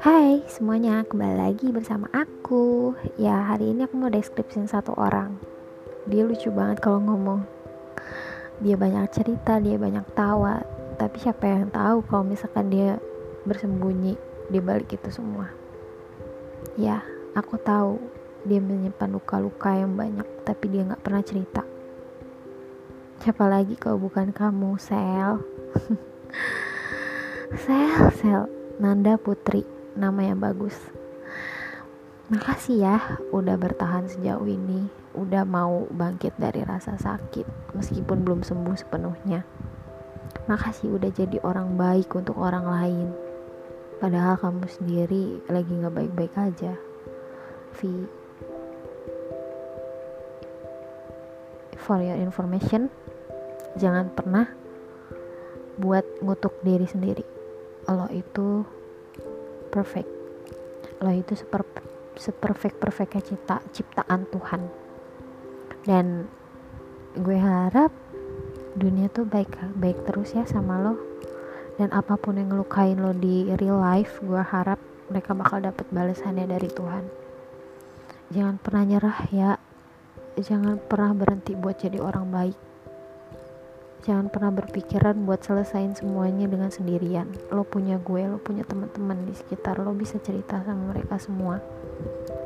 Hai semuanya, kembali lagi bersama aku. Ya, hari ini aku mau deskripsiin satu orang. Dia lucu banget kalau ngomong. Dia banyak cerita, dia banyak tawa. Tapi siapa yang tahu kalau misalkan dia bersembunyi di balik itu semua. Ya, aku tahu dia menyimpan luka-luka yang banyak, tapi dia gak pernah cerita. Siapa lagi kalau bukan kamu, Sel? Sel, Nanda Putri, nama yang bagus. Makasih ya, udah bertahan sejauh ini, udah mau bangkit dari rasa sakit, meskipun belum sembuh sepenuhnya. Makasih udah jadi orang baik untuk orang lain, padahal kamu sendiri lagi gak baik-baik aja. For your information, jangan pernah buat ngutuk diri sendiri. Lo itu perfect. Lo itu seperfect-perfectnya ciptaan Tuhan. Dan gue harap dunia tuh baik terus ya sama lo. Dan apapun yang ngelukain lo di real life, gue harap mereka bakal dapet balasannya dari Tuhan. Jangan pernah nyerah ya. Jangan pernah berhenti buat jadi orang baik. Jangan pernah berpikiran buat selesain semuanya dengan sendirian. Lo punya gue, lo punya teman-teman di sekitar, lo bisa cerita sama mereka semua.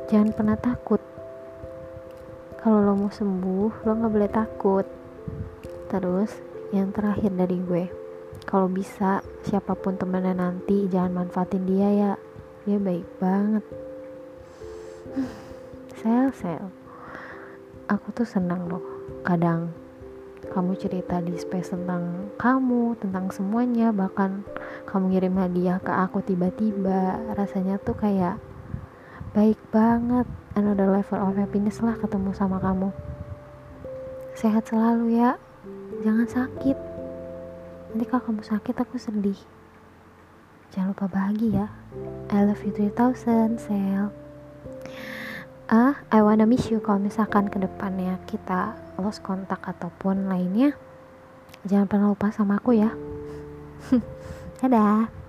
Jangan pernah takut. Kalau lo mau sembuh, lo gak boleh takut. Terus, yang terakhir dari gue, kalau bisa, siapapun temennya nanti, jangan manfaatin dia ya. Dia baik banget. Sel. Aku tuh senang loh, kadang kamu cerita di space tentang kamu, tentang semuanya, bahkan kamu ngirim hadiah ke aku tiba-tiba. Rasanya tuh kayak baik banget, another level of happiness lah ketemu sama kamu. Sehat selalu ya, jangan sakit. Nanti kalau kamu sakit aku sedih. Jangan lupa bahagia ya. I love you 3000, Sel. I wanna miss you. Kalau misalkan kedepannya kita lost kontak ataupun lainnya, jangan pernah lupa sama aku ya. Dadah.